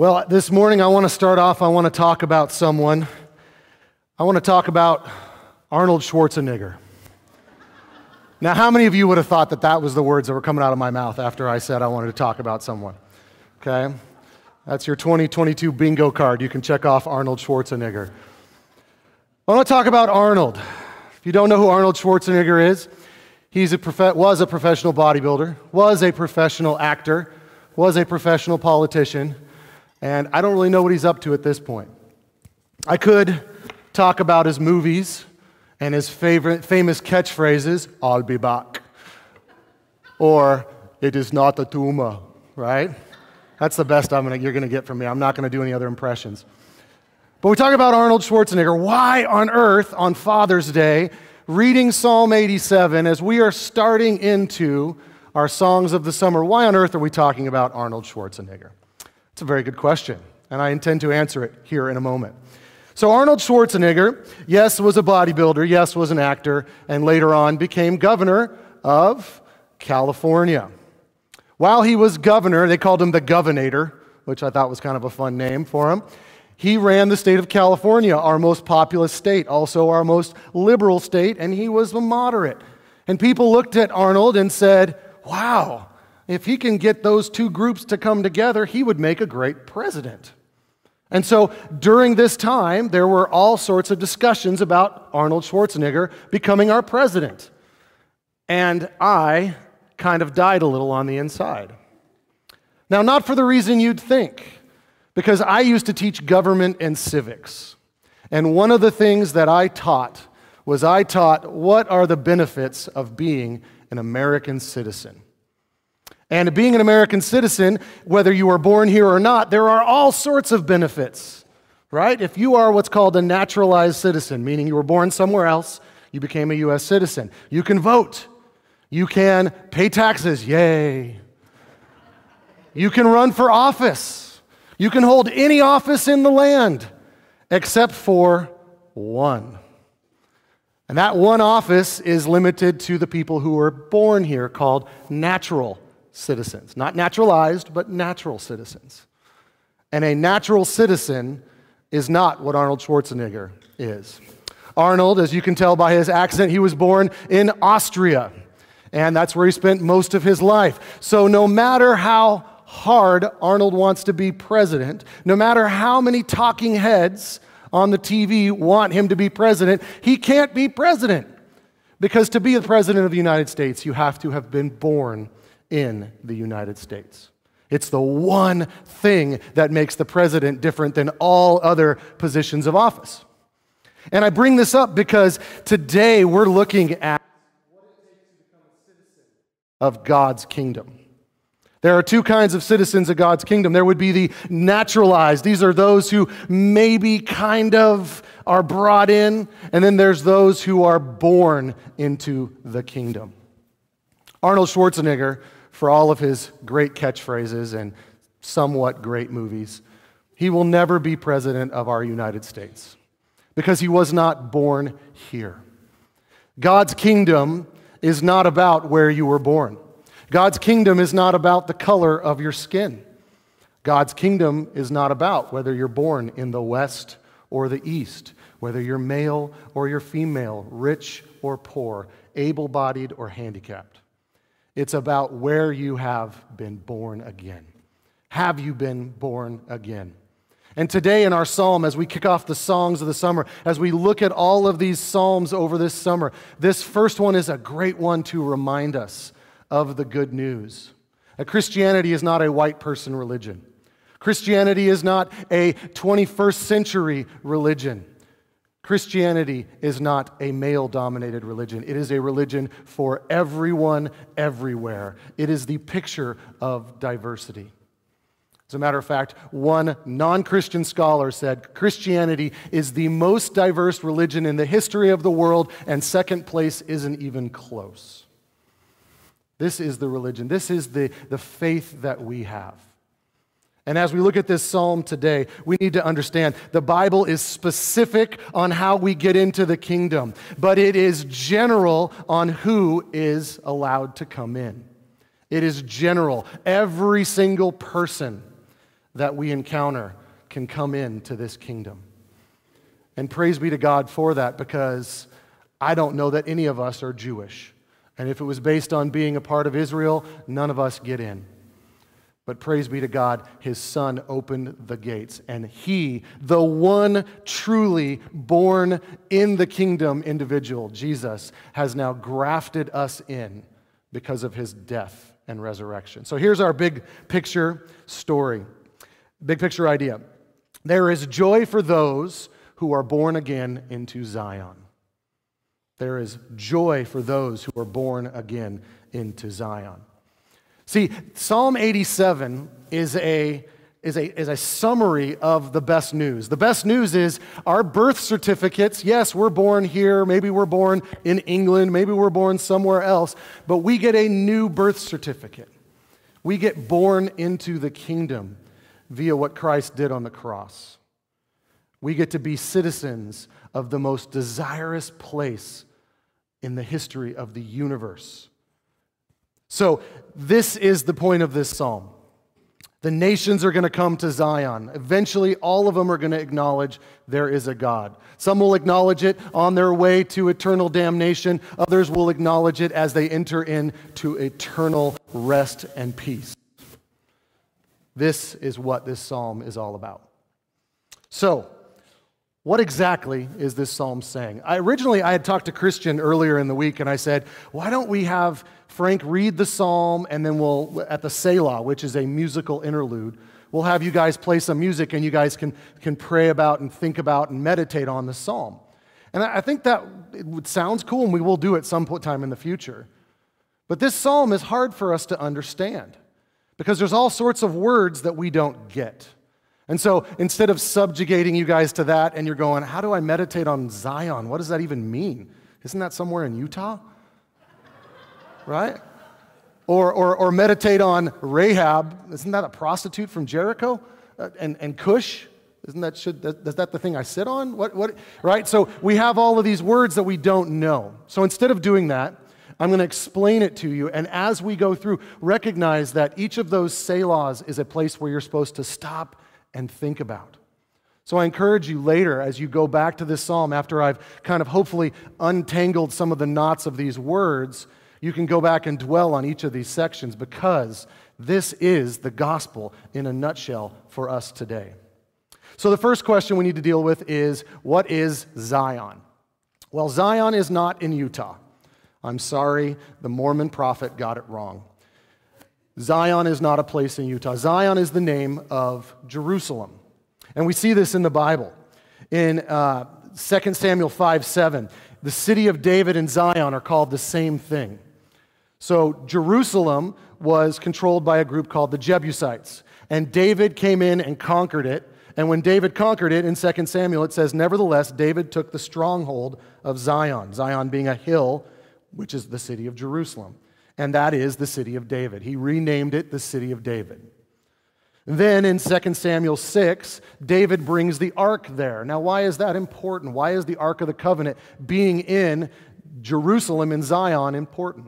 Well, this morning I want to talk about someone. I want to talk about Arnold Schwarzenegger. Now, how many of you would have thought that that was the words that were coming out of my mouth after I said I wanted to talk about someone? Okay? That's your 2022 bingo card. You can check off Arnold Schwarzenegger. I want to talk about Arnold. If you don't know who Arnold Schwarzenegger is, was a professional bodybuilder, was a professional actor, was a professional politician, and I don't really know what he's up to at this point. I could talk about his movies and his favorite famous catchphrases, "I'll be back," or "It is not a tumor," right? That's the best you're going to get from me. I'm not going to do any other impressions. But we talk about Arnold Schwarzenegger. Why on earth, on Father's Day, reading Psalm 87 as we are starting into our Songs of the Summer, why on earth are we talking about Arnold Schwarzenegger? It's a very good question, and I intend to answer it here in a moment. So Arnold Schwarzenegger, yes, was a bodybuilder, yes, was an actor, and later on became governor of California. While he was governor, they called him the Governator, which I thought was kind of a fun name for him. He ran the state of California, our most populous state, also our most liberal state, and he was the moderate. And people looked at Arnold and said, wow, if he can get those two groups to come together, he would make a great president. And so during this time, there were all sorts of discussions about Arnold Schwarzenegger becoming our president. And I kind of died a little on the inside. Now, not for the reason you'd think, because I used to teach government and civics. And one of the things that I taught was what are the benefits of being an American citizen. And being an American citizen, whether you are born here or not, there are all sorts of benefits, right? If you are what's called a naturalized citizen, meaning you were born somewhere else, you became a U.S. citizen. You can vote. You can pay taxes. Yay. You can run for office. You can hold any office in the land except for one. And that one office is limited to the people who were born here, called natural citizens. Not naturalized, but natural citizens. And a natural citizen is not what Arnold Schwarzenegger is. Arnold, as you can tell by his accent, he was born in Austria, and that's where he spent most of his life. So no matter how hard Arnold wants to be president, no matter how many talking heads on the TV want him to be president, he can't be president, because to be the president of the United States, you have to have been born in the United States. It's the one thing that makes the president different than all other positions of office. And I bring this up because today we're looking at what it takes to become a citizen of God's kingdom. There are two kinds of citizens of God's kingdom. There would be the naturalized. These are those who maybe kind of are brought in, and then there's those who are born into the kingdom. Arnold Schwarzenegger, for all of his great catchphrases and somewhat great movies, he will never be president of our United States because he was not born here. God's kingdom is not about where you were born. God's kingdom is not about the color of your skin. God's kingdom is not about whether you're born in the West or the East, whether you're male or you're female, rich or poor, able-bodied or handicapped. It's about where you have been born again. Have you been born again? And today in our psalm, as we kick off the Songs of the Summer, as we look at all of these psalms over this summer, this first one is a great one to remind us of the good news. That Christianity is not a white person religion. Christianity is not a 21st century religion. Christianity is not a male-dominated religion. It is a religion for everyone, everywhere. It is the picture of diversity. As a matter of fact, one non-Christian scholar said, Christianity is the most diverse religion in the history of the world, and second place isn't even close. This is the religion. This is the faith that we have. And as we look at this psalm today, we need to understand the Bible is specific on how we get into the kingdom, but it is general on who is allowed to come in. It is general. Every single person that we encounter can come into this kingdom. And praise be to God for that, because I don't know that any of us are Jewish. And if it was based on being a part of Israel, none of us get in. But praise be to God, his son opened the gates. And he, the one truly born in the kingdom individual, Jesus, has now grafted us in because of his death and resurrection. So here's our big picture story, big picture idea. There is joy for those who are born again into Zion. There is joy for those who are born again into Zion. See, Psalm 87 is a summary of the best news. The best news is our birth certificates. Yes, we're born here. Maybe we're born in England. Maybe we're born somewhere else. But we get a new birth certificate. We get born into the kingdom via what Christ did on the cross. We get to be citizens of the most desirous place in the history of the universe. So this is the point of this psalm. The nations are going to come to Zion. Eventually, all of them are going to acknowledge there is a God. Some will acknowledge it on their way to eternal damnation. Others will acknowledge it as they enter into eternal rest and peace. This is what this psalm is all about. So, what exactly is this psalm saying? Originally, I had talked to Christian earlier in the week, and I said, why don't we have Frank read the psalm, and then we'll, at the Selah, which is a musical interlude, we'll have you guys play some music, and you guys can pray about and think about and meditate on the psalm. And I think that it sounds cool, and we will do it some time in the future. But this psalm is hard for us to understand, because there's all sorts of words that we don't get. And so instead of subjugating you guys to that and you're going, how do I meditate on Zion? What does that even mean? Isn't that somewhere in Utah? Right? Or meditate on Rahab. Isn't that a prostitute from Jericho? And Cush? Is that the thing I sit on? What? Right? So we have all of these words that we don't know. So instead of doing that, I'm going to explain it to you. And as we go through, recognize that each of those Selahs is a place where you're supposed to stop and think about. So I encourage you later, as you go back to this psalm, after I've kind of hopefully untangled some of the knots of these words, you can go back and dwell on each of these sections, because this is the gospel in a nutshell for us today. So the first question we need to deal with is, what is Zion? Well, Zion is not in Utah. I'm sorry, the Mormon prophet got it wrong. Zion is not a place in Utah. Zion is the name of Jerusalem. And we see this in the Bible. In 2 Samuel 5:7, the city of David and Zion are called the same thing. So Jerusalem was controlled by a group called the Jebusites. And David came in and conquered it. And when David conquered it, in 2 Samuel, it says, nevertheless, David took the stronghold of Zion, Zion being a hill, which is the city of Jerusalem. And that is the city of David. He renamed it the city of David. Then in 2 Samuel 6, David brings the ark there. Now, why is that important? Why is the Ark of the Covenant being in Jerusalem and Zion important?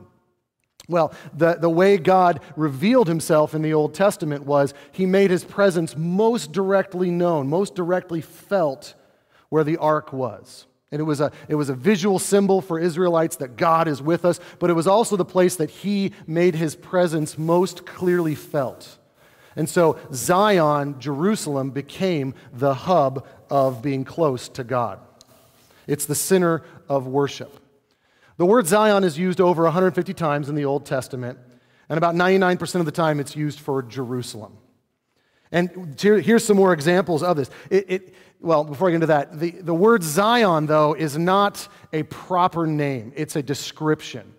Well, the way God revealed himself in the Old Testament was he made his presence most directly known, most directly felt where the ark was. And it was a visual symbol for Israelites that God is with us, but it was also the place that he made his presence most clearly felt. And so Zion, Jerusalem, became the hub of being close to God. It's the center of worship. The word Zion is used over 150 times in the Old Testament, and about 99% of the time it's used for Jerusalem. And here's some more examples of this. Well, before I get into that, the word Zion, though, is not a proper name. It's a description,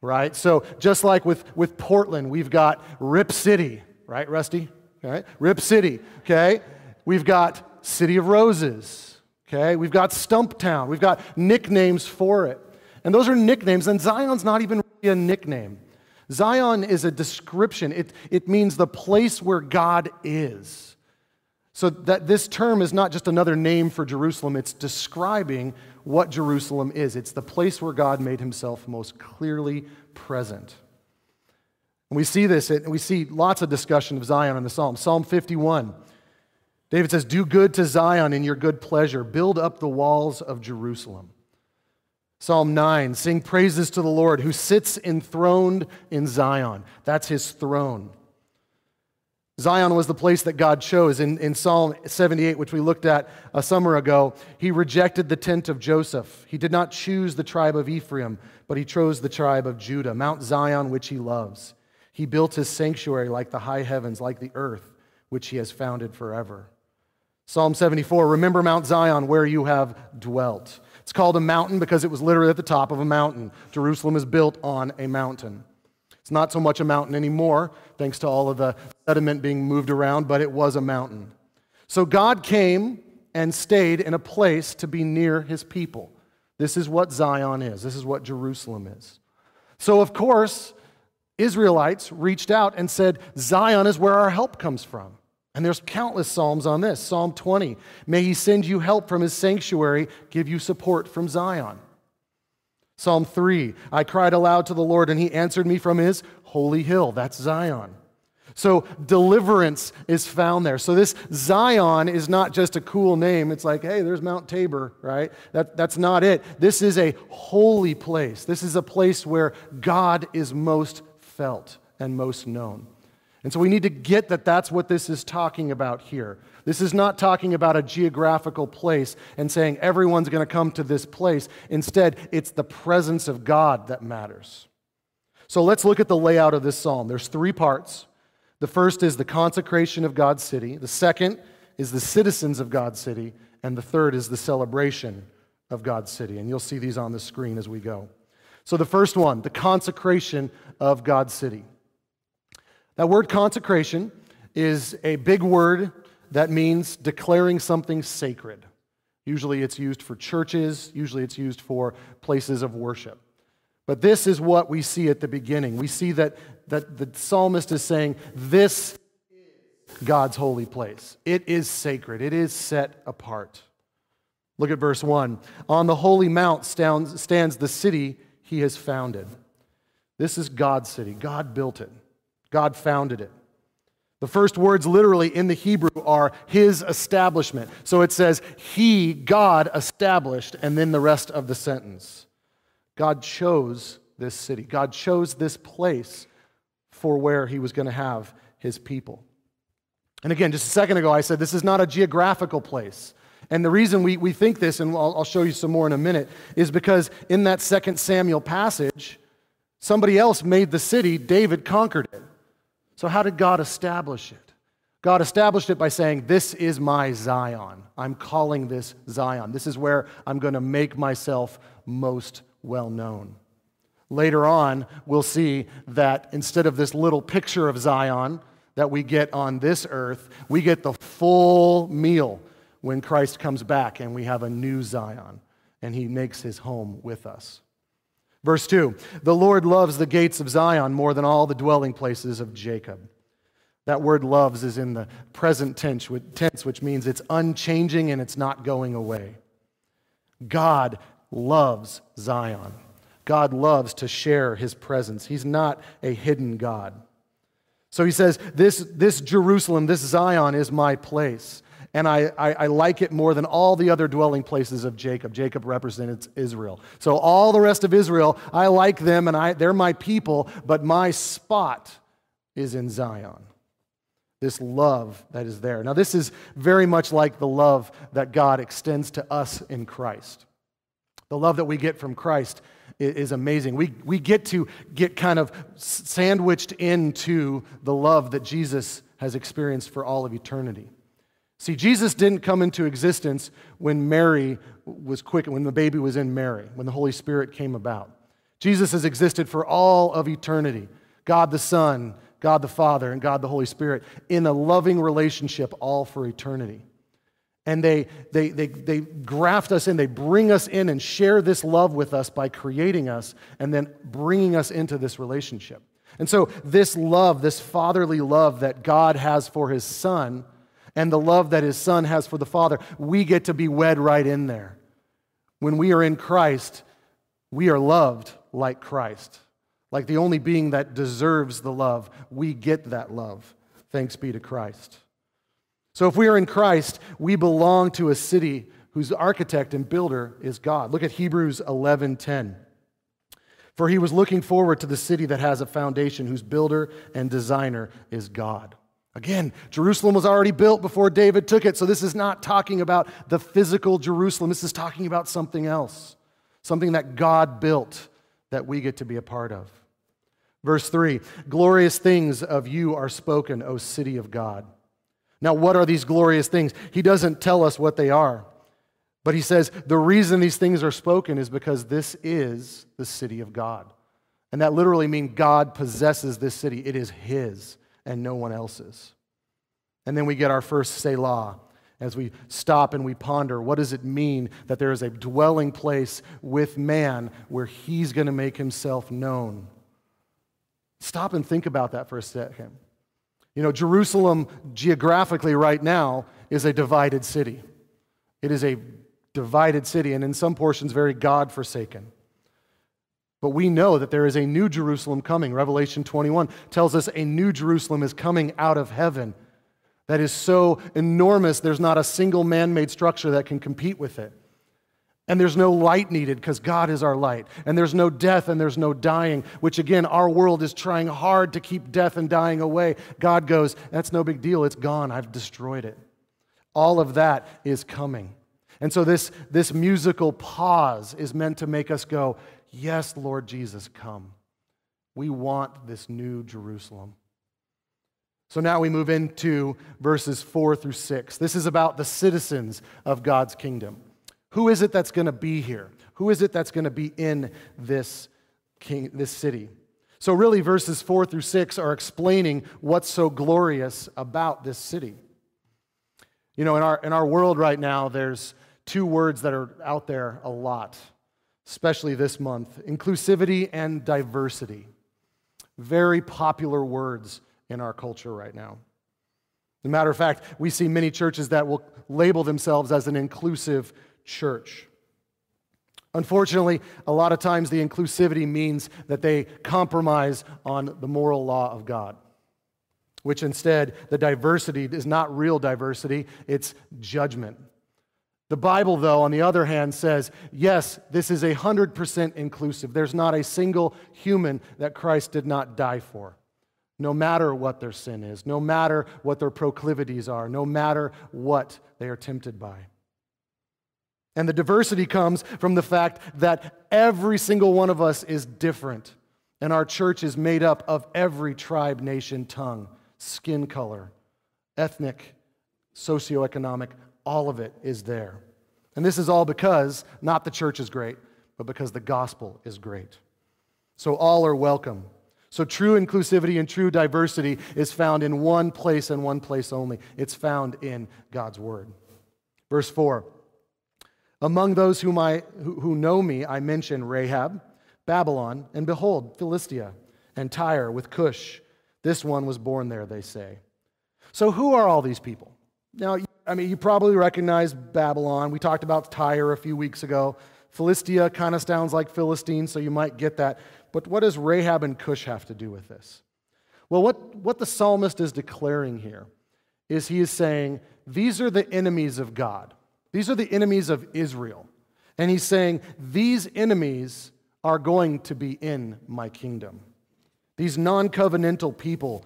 right? So just like with Portland, we've got Rip City, right, Rusty? All right? Rip City, okay? We've got City of Roses, okay? We've got Stumptown. We've got nicknames for it. And those are nicknames, and Zion's not even really a nickname. Zion is a description. It means the place where God is. So that this term is not just another name for Jerusalem, it's describing what Jerusalem is. It's the place where God made himself most clearly present. And we see this, and we see lots of discussion of Zion in the Psalms. Psalm 51, David says, "Do good to Zion in your good pleasure. Build up the walls of Jerusalem." Psalm 9, "Sing praises to the Lord who sits enthroned in Zion." That's his throne. Zion was the place that God chose. In Psalm 78, which we looked at a summer ago, he rejected the tent of Joseph. He did not choose the tribe of Ephraim, but he chose the tribe of Judah, Mount Zion, which he loves. He built his sanctuary like the high heavens, like the earth, which he has founded forever. Psalm 74, "Remember Mount Zion, where you have dwelt." It's called a mountain because it was literally at the top of a mountain. Jerusalem is built on a mountain. It's not so much a mountain anymore, thanks to all of the sediment being moved around, but it was a mountain. So God came and stayed in a place to be near his people. This is what Zion is. This is what Jerusalem is. So, of course, Israelites reached out and said, Zion is where our help comes from. And there's countless psalms on this. Psalm 20, "May he send you help from his sanctuary, give you support from Zion." Psalm 3, "I cried aloud to the Lord, and he answered me from his holy hill." That's Zion. So deliverance is found there. So this Zion is not just a cool name. It's like, hey, there's Mount Tabor, right? That's not it. This is a holy place. This is a place where God is most felt and most known. And so we need to get that that's what this is talking about here. This is not talking about a geographical place and saying everyone's going to come to this place. Instead, it's the presence of God that matters. So let's look at the layout of this psalm. There's three parts. The first is the consecration of God's city. The second is the citizens of God's city. And the third is the celebration of God's city. And you'll see these on the screen as we go. So the first one, the consecration of God's city. That word consecration is a big word that means declaring something sacred. Usually it's used for churches. Usually it's used for places of worship. But this is what we see at the beginning. We see that the psalmist is saying, this is God's holy place. It is sacred. It is set apart. Look at verse 1. "On the holy mount stands the city he has founded." This is God's city. God built it. God founded it. The first words literally in the Hebrew are his establishment. So it says, he, God, established, and then the rest of the sentence. God chose this city. God chose this place for where he was going to have his people. And again, just a second ago, I said this is not a geographical place. And the reason we think this, and I'll show you some more in a minute, is because in that 2 Samuel passage, somebody else made the city, David conquered it. So how did God establish it? God established it by saying, this is my Zion. I'm calling this Zion. This is where I'm going to make myself most well known. Later on, we'll see that instead of this little picture of Zion that we get on this earth, we get the full meal when Christ comes back and we have a new Zion and he makes his home with us. Verse 2, "The Lord loves the gates of Zion more than all the dwelling places of Jacob." That word loves is in the present tense, which means it's unchanging and it's not going away. God loves Zion. God loves to share his presence. He's not a hidden God. So he says, this Jerusalem, this Zion is my place, and I like it more than all the other dwelling places of Jacob. Jacob represents Israel. So all the rest of Israel, I like them, and they're my people, but my spot is in Zion. This love that is there. Now, this is very much like the love that God extends to us in Christ. The love that we get from Christ is amazing. We get to get kind of sandwiched into the love that Jesus has experienced for all of eternity. See, Jesus didn't come into existence when Mary was quickened, when the baby was in Mary, when the Holy Spirit came about. Jesus has existed for all of eternity. God the Son, God the Father, and God the Holy Spirit in a loving relationship all for eternity. And they graft us in, they bring us in and share this love with us by creating us and then bringing us into this relationship. And so this love, this fatherly love that God has for his Son, and the love that his Son has for the Father, we get to be wed right in there. When we are in Christ, we are loved like Christ. like the only being that deserves the love. We get that love. Thanks be to Christ. So if we are in Christ, we belong to a city whose architect and builder is God. Look at Hebrews 11:10. For he was looking forward to the city that has a foundation, whose builder and designer is God. Again, Jerusalem was already built before David took it, so this is not talking about the physical Jerusalem. This is talking about something else, something that God built that we get to be a part of. Verse 3, glorious things of you are spoken, O city of God. Now, what are these glorious things? He doesn't tell us what they are, but he says the reason these things are spoken is because this is the city of God. And that literally means God possesses this city. It is his and no one else's. And then we get our first Selah as we stop and we ponder, what does it mean that there is a dwelling place with man where he's going to make himself known? Stop and think about that for a second. You know, Jerusalem geographically right now is a divided city. It is a divided city, and in some portions very God-forsaken. But we know that there is a new Jerusalem coming. Revelation 21 tells us a new Jerusalem is coming out of heaven that is so enormous there's not a single man-made structure that can compete with it. And there's no light needed because God is our light. And there's no death and there's no dying, which again, our world is trying hard to keep death and dying away. God goes, that's no big deal. It's gone. I've destroyed it. All of that is coming. And so this musical pause is meant to make us go, yes, Lord Jesus, come. We want this new Jerusalem. So now we move into verses 4-6. This is about the citizens of God's kingdom. Who is it that's going to be here? Who is it that's going to be in this city? So really, verses 4-6 are explaining what's so glorious about this city. You know, in our world right now, there's two words that are out there a lot, especially this month: inclusivity and diversity. Very popular words in our culture right now. As a matter of fact, we see many churches that will label themselves as an inclusive church. Unfortunately, a lot of times the inclusivity means that they compromise on the moral law of God, which instead, the diversity is not real diversity, it's judgment. The Bible, though, on the other hand, says, yes, this is 100% inclusive. There's not a single human that Christ did not die for, no matter what their sin is, no matter what their proclivities are, no matter what they are tempted by. And the diversity comes from the fact that every single one of us is different, and our church is made up of every tribe, nation, tongue, skin color, ethnic, socioeconomic, all of it is there. And this is all because not the church is great, but because the gospel is great. So all are welcome. So true inclusivity and true diversity is found in one place and one place only. It's found in God's word. Verse 4. Among those who know me, I mention Rahab, Babylon, and behold, Philistia, and Tyre with Cush. This one was born there, they say. So who are all these people? Now, I mean, you probably recognize Babylon. We talked about Tyre a few weeks ago. Philistia kind of sounds like Philistine, so you might get that. But what does Rahab and Cush have to do with this? Well, what the psalmist is declaring here is he is saying, these are the enemies of God. These are the enemies of Israel. And he's saying, these enemies are going to be in my kingdom. These non-covenantal people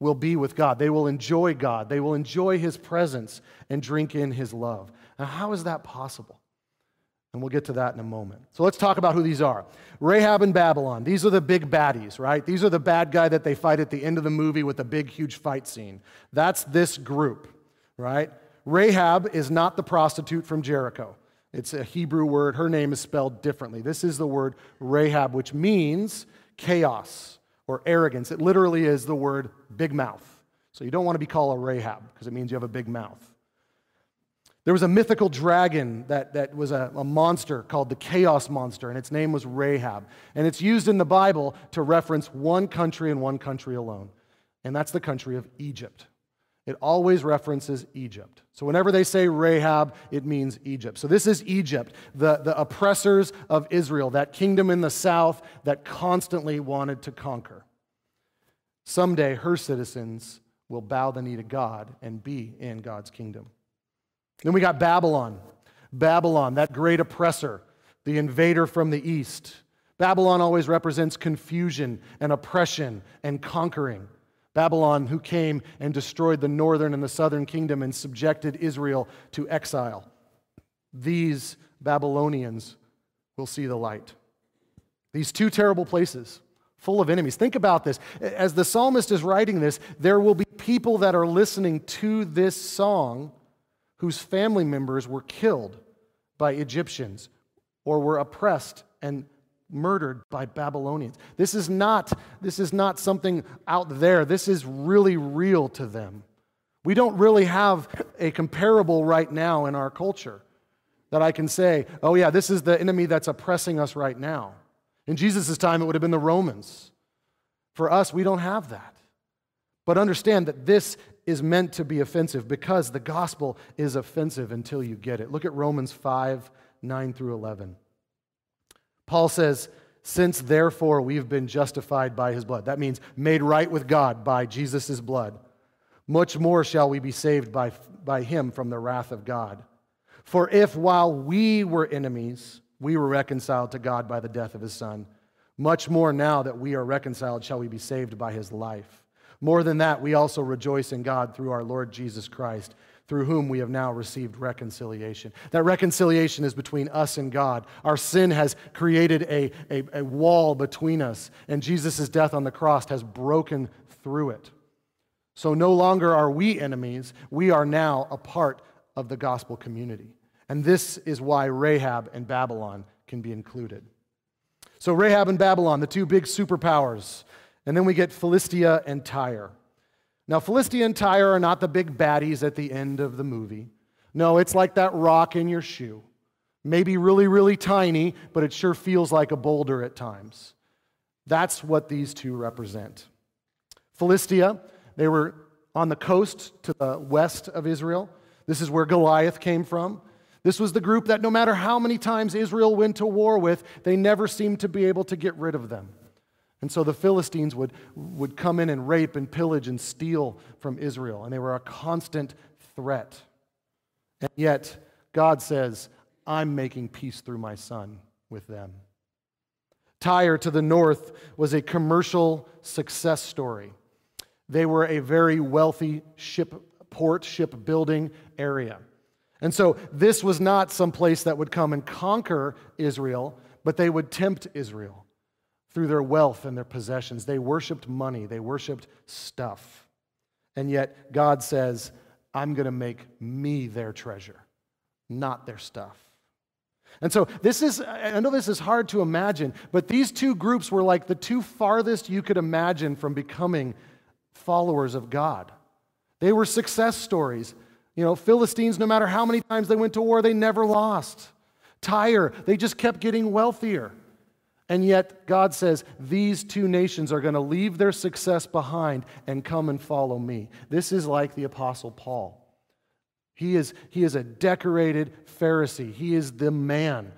will be with God. They will enjoy God. They will enjoy his presence and drink in his love. Now, how is that possible? And we'll get to that in a moment. So let's talk about who these are. Rahab and Babylon. These are the big baddies, right? These are the bad guy that they fight at the end of the movie with a big, huge fight scene. That's this group, right? Rahab is not the prostitute from Jericho. It's a Hebrew word. Her name is spelled differently. This is the word Rahab, which means chaos or arrogance. It literally is the word big mouth. So you don't want to be called a Rahab because it means you have a big mouth. There was a mythical dragon that was a monster called the Chaos Monster, and its name was Rahab. And it's used in the Bible to reference one country and one country alone, and that's the country of Egypt. it always references Egypt. So whenever they say Rahab, it means Egypt. So this is Egypt, the oppressors of Israel, that kingdom in the south that constantly wanted to conquer. Someday her citizens will bow the knee to God and be in God's kingdom. Then we got Babylon. Babylon, that great oppressor, the invader from the east. Babylon always represents confusion and oppression and conquering. Babylon, who came and destroyed the northern and the southern kingdom and subjected Israel to exile. These Babylonians will see the light. These two terrible places full of enemies. Think about this. As the psalmist is writing this, there will be people that are listening to this song whose family members were killed by Egyptians or were oppressed and murdered by Babylonians. This is not something out there. This is really real to them. We don't really have a comparable right now in our culture that I can say, oh yeah, this is the enemy that's oppressing us right now. In Jesus' time, it would have been the Romans. For us, we don't have that. But understand that this is meant to be offensive because the gospel is offensive until you get it. Look at Romans 5, 9 through 11. Paul says, since therefore we've been justified by his blood. That means made right with God by Jesus' blood. Much more shall we be saved by him from the wrath of God. For if while we were enemies, we were reconciled to God by the death of his son, much more now that we are reconciled shall we be saved by his life. More than that, we also rejoice in God through our Lord Jesus Christ, through whom we have now received reconciliation. That reconciliation is between us and God. Our sin has created a wall between us, and Jesus' death on the cross has broken through it. So no longer are we enemies. We are now a part of the gospel community. And this is why Rahab and Babylon can be included. So Rahab and Babylon, the two big superpowers. And then we get Philistia and Tyre. Now, Philistia and Tyre are not the big baddies at the end of the movie. No, it's like that rock in your shoe. Maybe really, really tiny, but it sure feels like a boulder at times. That's what these two represent. Philistia, they were on the coast to the west of Israel. This is where Goliath came from. This was the group that no matter how many times Israel went to war with, they never seemed to be able to get rid of them. And so the Philistines would come in and rape and pillage and steal from Israel. And they were a constant threat. And yet, God says, I'm making peace through my son with them. Tyre to the north was a commercial success story. They were a very wealthy shipbuilding area. And so this was not some place that would come and conquer Israel, but they would tempt Israel through their wealth and their possessions. They worshiped money. They worshiped stuff. And yet God says, I'm going to make me their treasure, not their stuff. And so I know this is hard to imagine, but these two groups were like the two farthest you could imagine from becoming followers of God. They were success stories. You know, Philistines, no matter how many times they went to war, they never lost. Tyre, they just kept getting wealthier. And yet, God says, these two nations are going to leave their success behind and come and follow me. This is like the Apostle Paul. He is a decorated Pharisee. He is the man,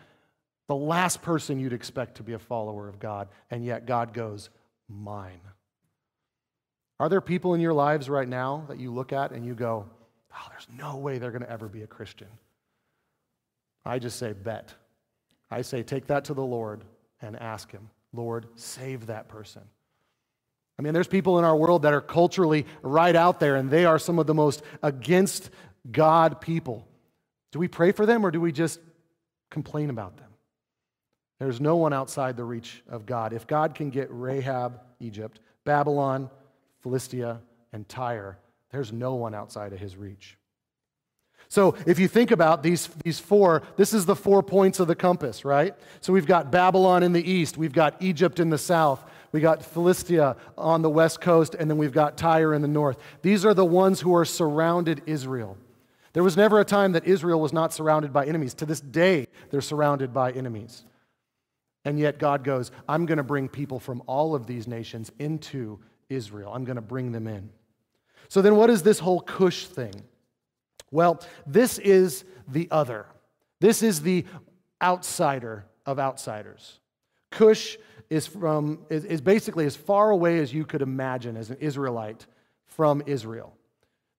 the last person you'd expect to be a follower of God. And yet, God goes, mine. Are there people in your lives right now that you look at and you go, oh, there's no way they're going to ever be a Christian? I just say, bet. I say, take that to the Lord. And ask him, Lord, save that person. I mean, there's people in our world that are culturally right out there, and they are some of the most against God people. Do we pray for them, or do we just complain about them? There's no one outside the reach of God. If God can get Rahab, Egypt, Babylon, Philistia, and Tyre, there's no one outside of his reach. So if you think about these four, this is the 4 points of the compass, right? So we've got Babylon in the east, we've got Egypt in the south, we got Philistia on the west coast, and then we've got Tyre in the north. These are the ones who are surrounded Israel. There was never a time that Israel was not surrounded by enemies. To this day, they're surrounded by enemies. And yet God goes, I'm going to bring people from all of these nations into Israel. I'm going to bring them in. So then what is this whole Cush thing? Well, this is the other. This is the outsider of outsiders. Cush is basically as far away as you could imagine as an Israelite from Israel.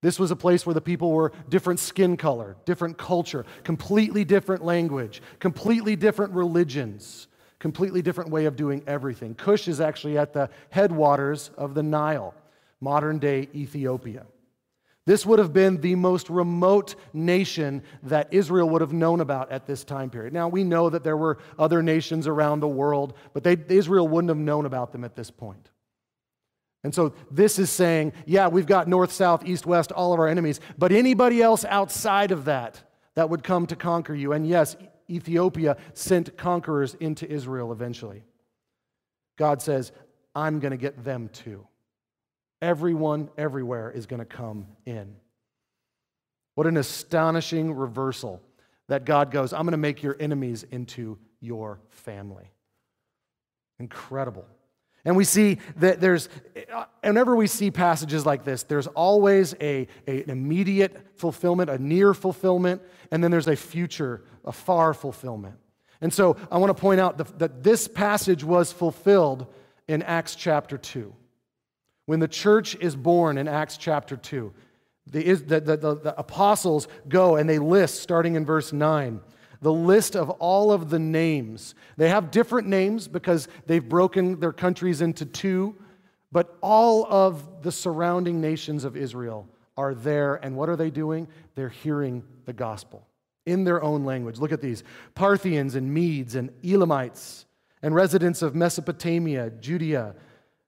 This was a place where the people were different skin color, different culture, completely different language, completely different religions, completely different way of doing everything. Cush is actually at the headwaters of the Nile, modern-day Ethiopia. This would have been the most remote nation that Israel would have known about at this time period. Now, we know that there were other nations around the world, but Israel wouldn't have known about them at this point. And so this is saying, yeah, we've got north, south, east, west, all of our enemies, but anybody else outside of that would come to conquer you. And yes, Ethiopia sent conquerors into Israel eventually. God says, I'm going to get them too. Everyone, everywhere is going to come in. What an astonishing reversal that God goes, I'm going to make your enemies into your family. Incredible. And we see that whenever we see passages like this, there's always an immediate fulfillment, a near fulfillment, and then there's a future, a far fulfillment. And so I want to point out that this passage was fulfilled in Acts chapter 2. When the church is born in Acts chapter 2, the apostles go and they list, starting in verse 9, the list of all of the names. They have different names because they've broken their countries into two, but all of the surrounding nations of Israel are there, and what are they doing? They're hearing the gospel in their own language. Look at these. Parthians and Medes and Elamites and residents of Mesopotamia, Judea,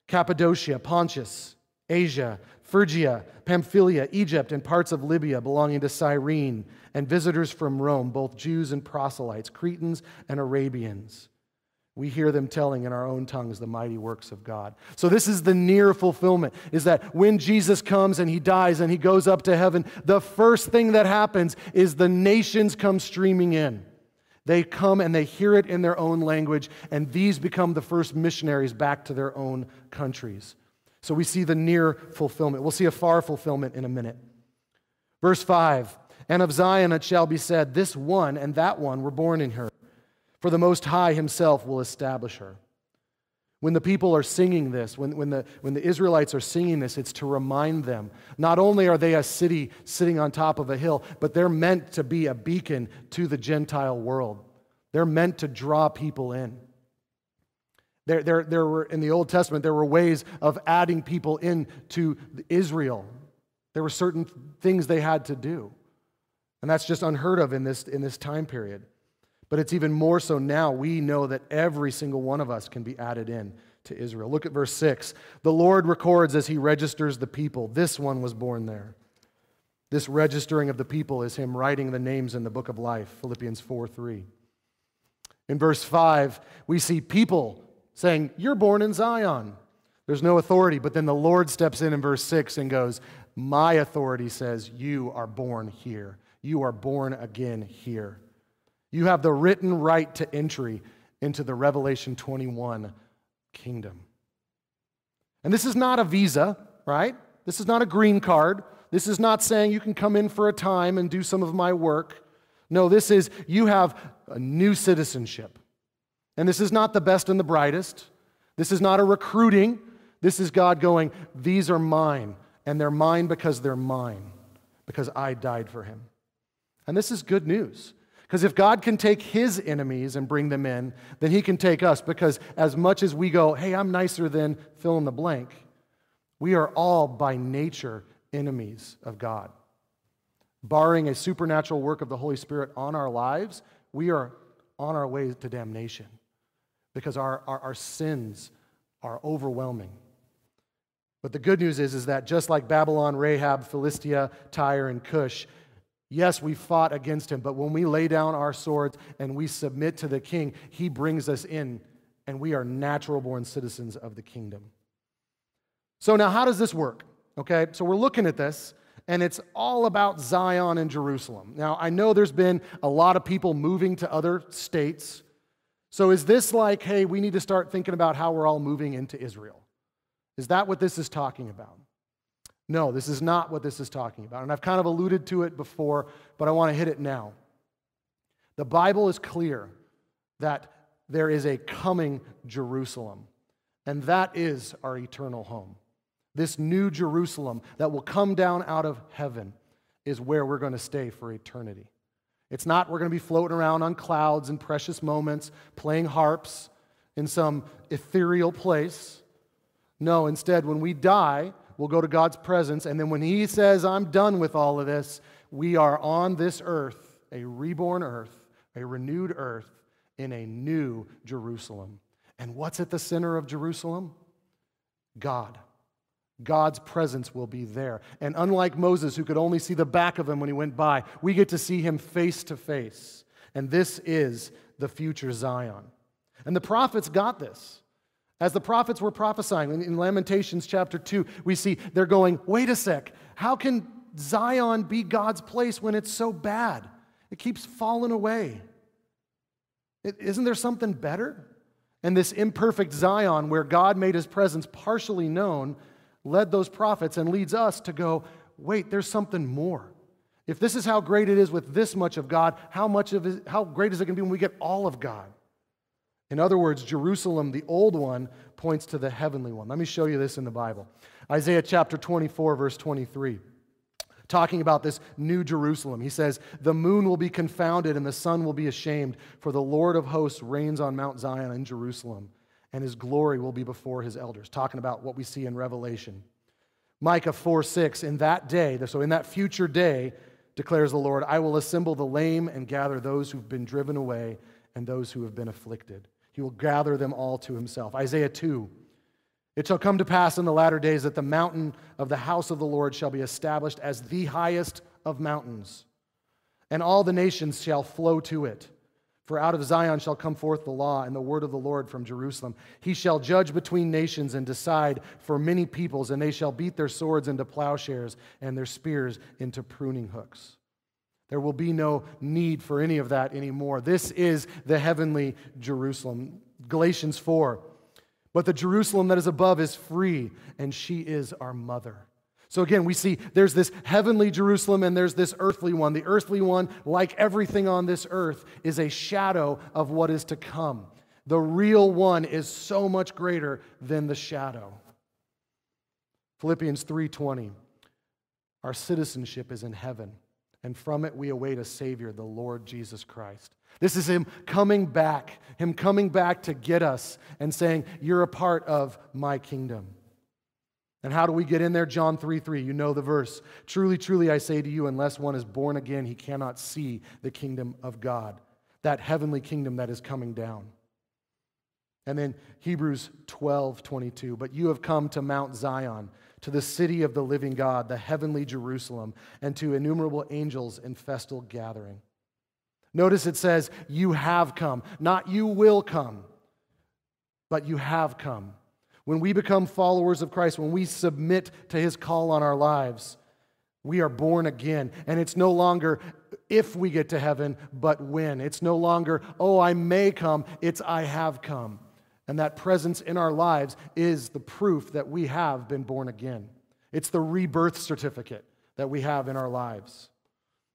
Cappadocia, Pontus, Asia, Phrygia, Pamphylia, Egypt, and parts of Libya belonging to Cyrene, and visitors from Rome, both Jews and proselytes, Cretans and Arabians. We hear them telling in our own tongues the mighty works of God. So this is the near fulfillment, is that when Jesus comes and he dies and he goes up to heaven, the first thing that happens is the nations come streaming in. They come and they hear it in their own language, and these become the first missionaries back to their own countries. So we see the near fulfillment. We'll see a far fulfillment in a minute. Verse 5, and of Zion it shall be said, this one and that one were born in her, for the Most High himself will establish her. When the people are singing this, when the Israelites are singing this, it's to remind them, not only are they a city sitting on top of a hill, but they're meant to be a beacon to the Gentile world. They're meant to draw people in. There were, in the Old Testament, there were ways of adding people into Israel. There were certain things they had to do. And that's just unheard of in this time period. But it's even more so now. We know that every single one of us can be added in to Israel. Look at verse 6. The Lord records as he registers the people. This one was born there. This registering of the people is him writing the names in the book of life, Philippians 4:3. In verse 5, we see people saying, you're born in Zion. There's no authority, but then the Lord steps in verse 6 and goes, my authority says you are born here. You are born again here. You have the written right to entry into the Revelation 21 kingdom. And this is not a visa, right? This is not a green card. This is not saying you can come in for a time and do some of my work. No, this is you have a new citizenship. And this is not the best and the brightest. This is not a recruiting. This is God going, these are mine, and they're mine because they're mine, because I died for him. And this is good news, because if God can take his enemies and bring them in, then he can take us, because as much as we go, hey, I'm nicer than fill in the blank, we are all by nature enemies of God. Barring a supernatural work of the Holy Spirit on our lives, we are on our way to damnation, because our sins are overwhelming. But the good news is that just like Babylon, Rahab, Philistia, Tyre, and Cush, yes, we fought against him, but when we lay down our swords and we submit to the king, he brings us in, and we are natural-born citizens of the kingdom. So now how does this work? Okay, so we're looking at this, and it's all about Zion and Jerusalem. Now, I know there's been a lot of people moving to other states, so is this like, hey, we need to start thinking about how we're all moving into Israel? Is that what this is talking about? No, this is not what this is talking about. And I've kind of alluded to it before, but I want to hit it now. The Bible is clear that there is a coming Jerusalem, and that is our eternal home. This new Jerusalem that will come down out of heaven is where we're going to stay for eternity. It's not we're going to be floating around on clouds in precious moments, playing harps in some ethereal place. No, instead, when we die, we'll go to God's presence, and then when He says, I'm done with all of this, we are on this earth, a reborn earth, a renewed earth, in a new Jerusalem. And what's at the center of Jerusalem? God. God's presence will be there. And unlike Moses, who could only see the back of Him when he went by, we get to see Him face to face. And this is the future Zion. And the prophets got this. As the prophets were prophesying, in Lamentations chapter 2, we see they're going, wait a sec, how can Zion be God's place when it's so bad? It keeps falling away. Isn't there something better? And this imperfect Zion, where God made His presence partially known, led those prophets and leads us to go, wait, there's something more. If this is how great it is with this much of God, how great is it going to be when we get all of God? In other words, Jerusalem, the old one, points to the heavenly one. Let me show you this in the Bible. Isaiah chapter 24, verse 23. Talking about this new Jerusalem. He says, the moon will be confounded and the sun will be ashamed, for the Lord of hosts reigns on Mount Zion in Jerusalem, and His glory will be before His elders. Talking about what we see in Revelation. Micah 4:6, in that day, so in that future day, declares the Lord, I will assemble the lame and gather those who've been driven away and those who have been afflicted. He will gather them all to Himself. Isaiah 2, it shall come to pass in the latter days that the mountain of the house of the Lord shall be established as the highest of mountains, and all the nations shall flow to it. For out of Zion shall come forth the law and the word of the Lord from Jerusalem. He shall judge between nations and decide for many peoples, and they shall beat their swords into plowshares and their spears into pruning hooks. There will be no need for any of that anymore. This is the heavenly Jerusalem. Galatians 4. But the Jerusalem that is above is free, and she is our mother. So again, we see there's this heavenly Jerusalem and there's this earthly one. The earthly one, like everything on this earth, is a shadow of what is to come. The real one is so much greater than the shadow. Philippians 3:20, our citizenship is in heaven, and from it we await a Savior, the Lord Jesus Christ. This is Him coming back to get us and saying, you're a part of my kingdom. And how do we get in there? John 3:3, you know the verse. Truly, truly, I say to you, unless one is born again, he cannot see the kingdom of God, that heavenly kingdom that is coming down. And then Hebrews 12:22, but you have come to Mount Zion, to the city of the living God, the heavenly Jerusalem, and to innumerable angels in festal gathering. Notice it says, you have come, not you will come, but you have come. When we become followers of Christ, when we submit to His call on our lives, we are born again. And it's no longer if we get to heaven, but when. It's no longer, oh, I may come, it's I have come. And that presence in our lives is the proof that we have been born again. It's the rebirth certificate that we have in our lives.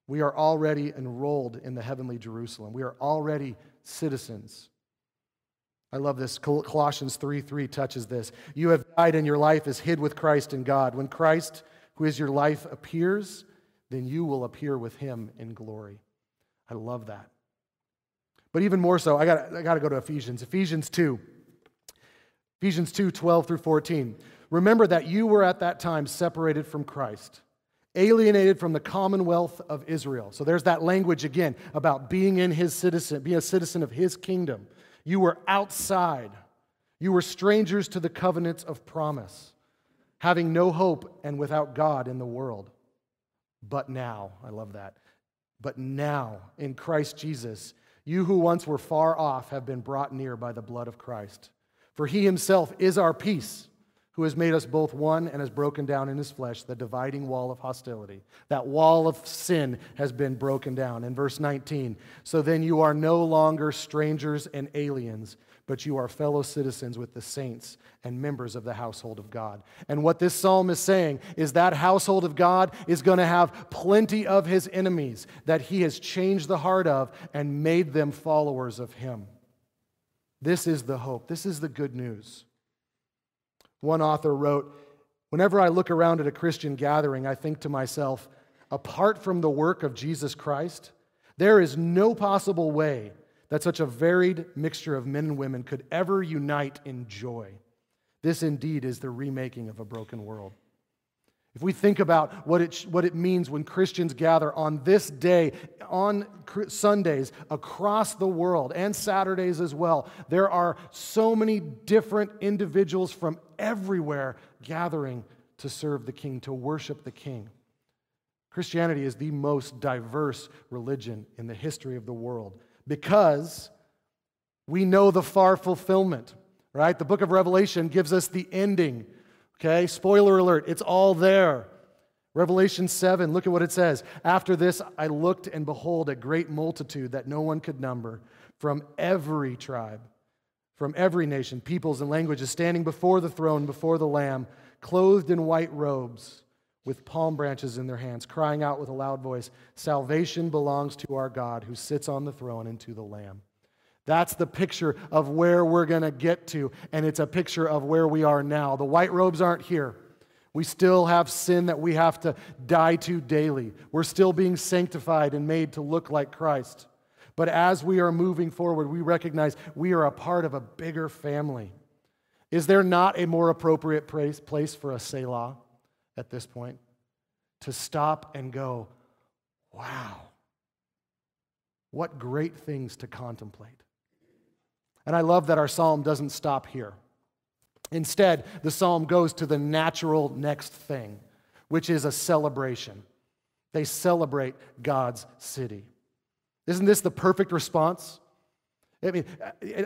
We are already enrolled in the heavenly Jerusalem. We are already citizens. I love this. Colossians 3:3 touches this. You have died and your life is hid with Christ in God. When Christ, who is your life, appears, then you will appear with Him in glory. I love that. But even more so, I got to go to Ephesians. Ephesians 2, 12 through 14. Remember that you were at that time separated from Christ, alienated from the commonwealth of Israel. So there's that language again about being a citizen of His kingdom. You were outside. You were strangers to the covenants of promise, having no hope and without God in the world. But now, I love that, but now in Christ Jesus, you who once were far off have been brought near by the blood of Christ. For He Himself is our peace, who has made us both one and has broken down in his flesh the dividing wall of hostility. That wall of sin has been broken down. In verse 19, so then you are no longer strangers and aliens, but you are fellow citizens with the saints and members of the household of God. And what this psalm is saying is that household of God is going to have plenty of his enemies that he has changed the heart of and made them followers of him. This is the hope. This is the good news. One author wrote, whenever I look around at a Christian gathering, I think to myself, apart from the work of Jesus Christ, there is no possible way that such a varied mixture of men and women could ever unite in joy. This indeed is the remaking of a broken world. If we think about what it means when Christians gather on this day, on Sundays, across the world, and Saturdays as well, there are so many different individuals from everywhere gathering to serve the King, to worship the King. Christianity is the most diverse religion in the history of the world because we know the far fulfillment, right? The book of Revelation gives us the ending. Okay, spoiler alert, it's all there. Revelation 7, look at what it says. After this, I looked and behold a great multitude that no one could number from every tribe, from every nation, peoples, and languages standing before the throne, before the Lamb, clothed in white robes with palm branches in their hands, crying out with a loud voice, salvation belongs to our God who sits on the throne and to the Lamb. That's the picture of where we're going to get to, and it's a picture of where we are now. The white robes aren't here. We still have sin that we have to die to daily. We're still being sanctified and made to look like Christ. But as we are moving forward, we recognize we are a part of a bigger family. Is there not a more appropriate place for a Selah at this point? To stop and go, wow, what great things to contemplate. And I love that our psalm doesn't stop here. Instead, the psalm goes to the natural next thing, which is a celebration. They celebrate God's city. Isn't this the perfect response? I mean,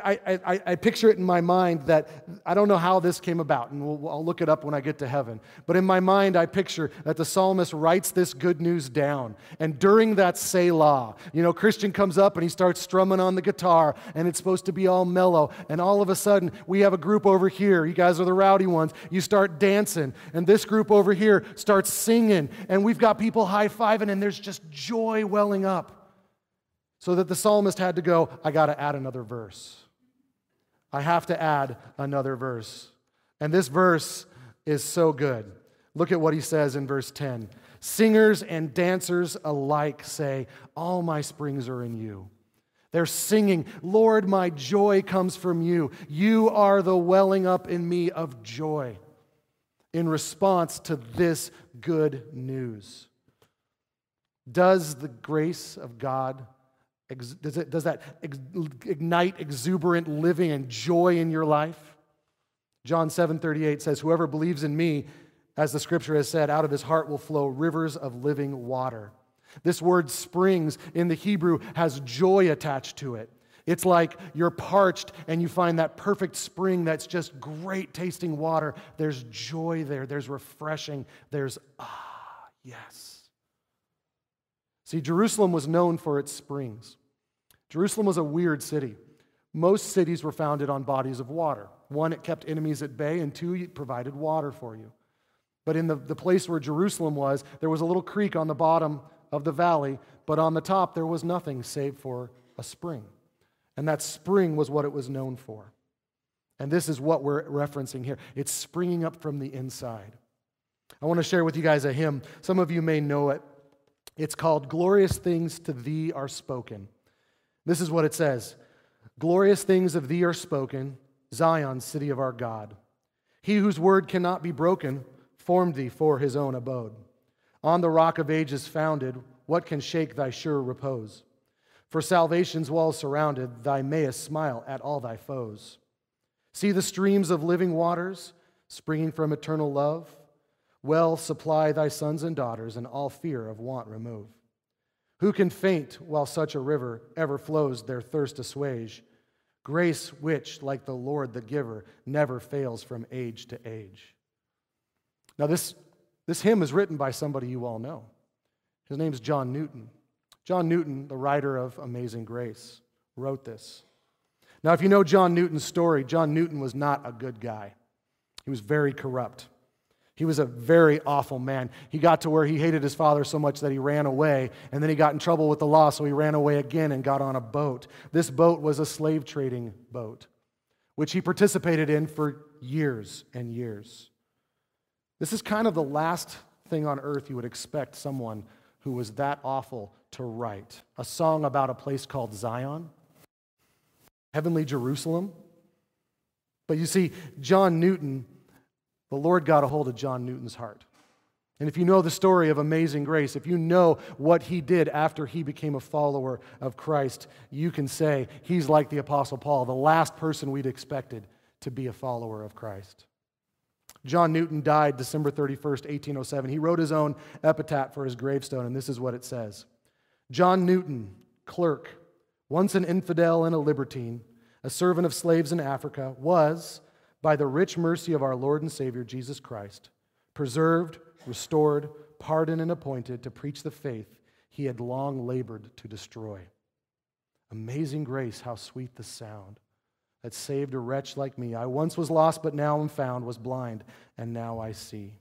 I picture it in my mind that, I don't know how this came about, and I'll look it up when I get to heaven. But in my mind, I picture that the psalmist writes this good news down. And during that Selah, you know, Christian comes up and he starts strumming on the guitar, and it's supposed to be all mellow. And all of a sudden, we have a group over here. You guys are the rowdy ones. You start dancing, and this group over here starts singing. And we've got people high-fiving, and there's just joy welling up. So that the psalmist had to go, I got to add another verse. I have to add another verse. And this verse is so good. Look at what he says in verse 10. Singers and dancers alike say, all my springs are in you. They're singing, Lord, my joy comes from you. You are the welling up in me of joy in response to this good news. Does the grace of God Does that ignite exuberant living and joy in your life? John 7:38 says, whoever believes in me, as the scripture has said, out of his heart will flow rivers of living water. This word springs in the Hebrew has joy attached to it. It's like you're parched and you find that perfect spring that's just great tasting water. There's joy there. There's refreshing. There's, yes. See, Jerusalem was known for its springs. Jerusalem was a weird city. Most cities were founded on bodies of water. One, it kept enemies at bay, and two, it provided water for you. But in the place where Jerusalem was, there was a little creek on the bottom of the valley, but on the top there was nothing save for a spring. And that spring was what it was known for. And this is what we're referencing here. It's springing up from the inside. I want to share with you guys a hymn. Some of you may know it. It's called Glorious Things to Thee Are Spoken. This is what it says. Glorious things of thee are spoken, Zion, city of our God. He whose word cannot be broken formed thee for his own abode. On the rock of ages founded, what can shake thy sure repose? For salvation's walls surrounded, thou mayest smile at all thy foes. See the streams of living waters springing from eternal love. Well supply thy sons and daughters, and all fear of want remove. Who can faint while such a river ever flows their thirst assuage? Grace which, like the Lord the giver, never fails from age to age. Now, this hymn is written by somebody you all know. His name is John Newton. John Newton, the writer of Amazing Grace, wrote this. Now, if you know John Newton's story, John Newton was not a good guy. He was very corrupt. He was a very awful man. He got to where he hated his father so much that he ran away, and then he got in trouble with the law, so he ran away again and got on a boat. This boat was a slave trading boat, which he participated in for years and years. This is kind of the last thing on earth you would expect someone who was that awful to write. A song about a place called Zion, heavenly Jerusalem. But you see, John Newton, the Lord got a hold of John Newton's heart. And if you know the story of Amazing Grace, if you know what he did after he became a follower of Christ, you can say he's like the Apostle Paul, the last person we'd expected to be a follower of Christ. John Newton died December 31st, 1807. He wrote his own epitaph for his gravestone, and this is what it says. John Newton, clerk, once an infidel and a libertine, a servant of slaves in Africa, was, by the rich mercy of our Lord and Savior Jesus Christ, preserved, restored, pardoned, and appointed to preach the faith he had long labored to destroy. Amazing grace, how sweet the sound that saved a wretch like me. I once was lost, but now am found, was blind, and now I see.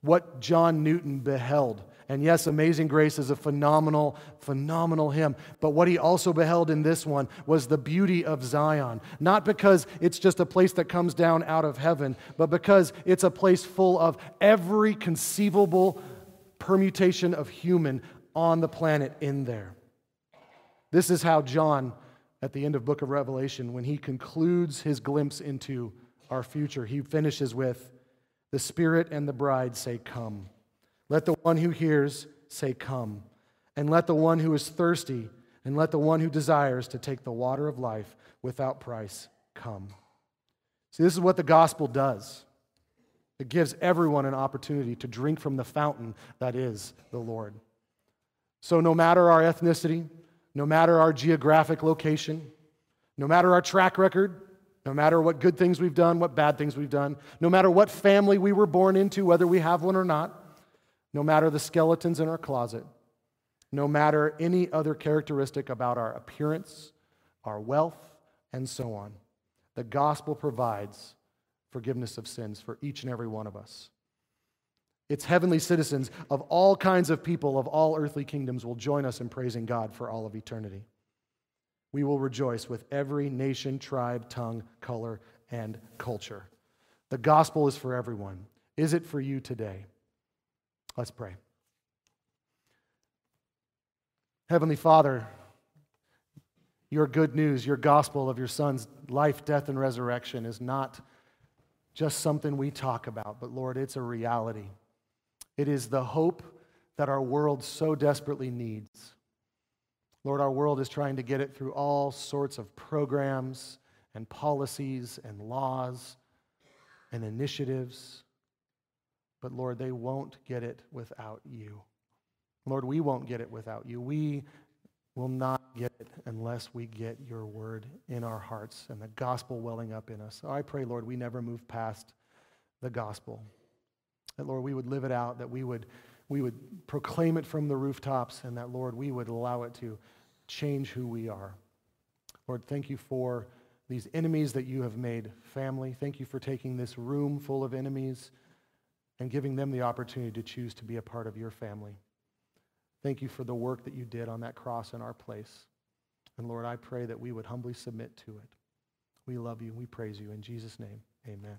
What John Newton beheld, and yes, Amazing Grace is a phenomenal, phenomenal hymn, but what he also beheld in this one was the beauty of Zion. Not because it's just a place that comes down out of heaven, but because it's a place full of every conceivable permutation of human on the planet in there. This is how John, at the end of Book of Revelation, when he concludes his glimpse into our future, he finishes with, the Spirit and the bride say, come. Let the one who hears say, come. And let the one who is thirsty and let the one who desires to take the water of life without price come. See, this is what the gospel does. It gives everyone an opportunity to drink from the fountain that is the Lord. So no matter our ethnicity, no matter our geographic location, no matter our track record, no matter what good things we've done, what bad things we've done, no matter what family we were born into, whether we have one or not, no matter the skeletons in our closet, no matter any other characteristic about our appearance, our wealth, and so on, the gospel provides forgiveness of sins for each and every one of us. Its heavenly citizens of all kinds of people of all earthly kingdoms will join us in praising God for all of eternity. We will rejoice with every nation, tribe, tongue, color, and culture. The gospel is for everyone. Is it for you today? Let's pray. Heavenly Father, your good news, your gospel of your Son's life, death, and resurrection is not just something we talk about, but Lord, it's a reality. It is the hope that our world so desperately needs. Lord, our world is trying to get it through all sorts of programs and policies and laws and initiatives. But Lord, they won't get it without you. Lord, we won't get it without you. We will not get it unless we get your word in our hearts and the gospel welling up in us. So I pray, Lord, we never move past the gospel. That, Lord, we would live it out, that we would proclaim it from the rooftops, and that, Lord, we would allow it to change who we are. Lord, thank you for these enemies that you have made family. Thank you for taking this room full of enemies and giving them the opportunity to choose to be a part of your family. Thank you for the work that you did on that cross in our place. And Lord, I pray that we would humbly submit to it. We love you. We praise you. In Jesus' name, amen.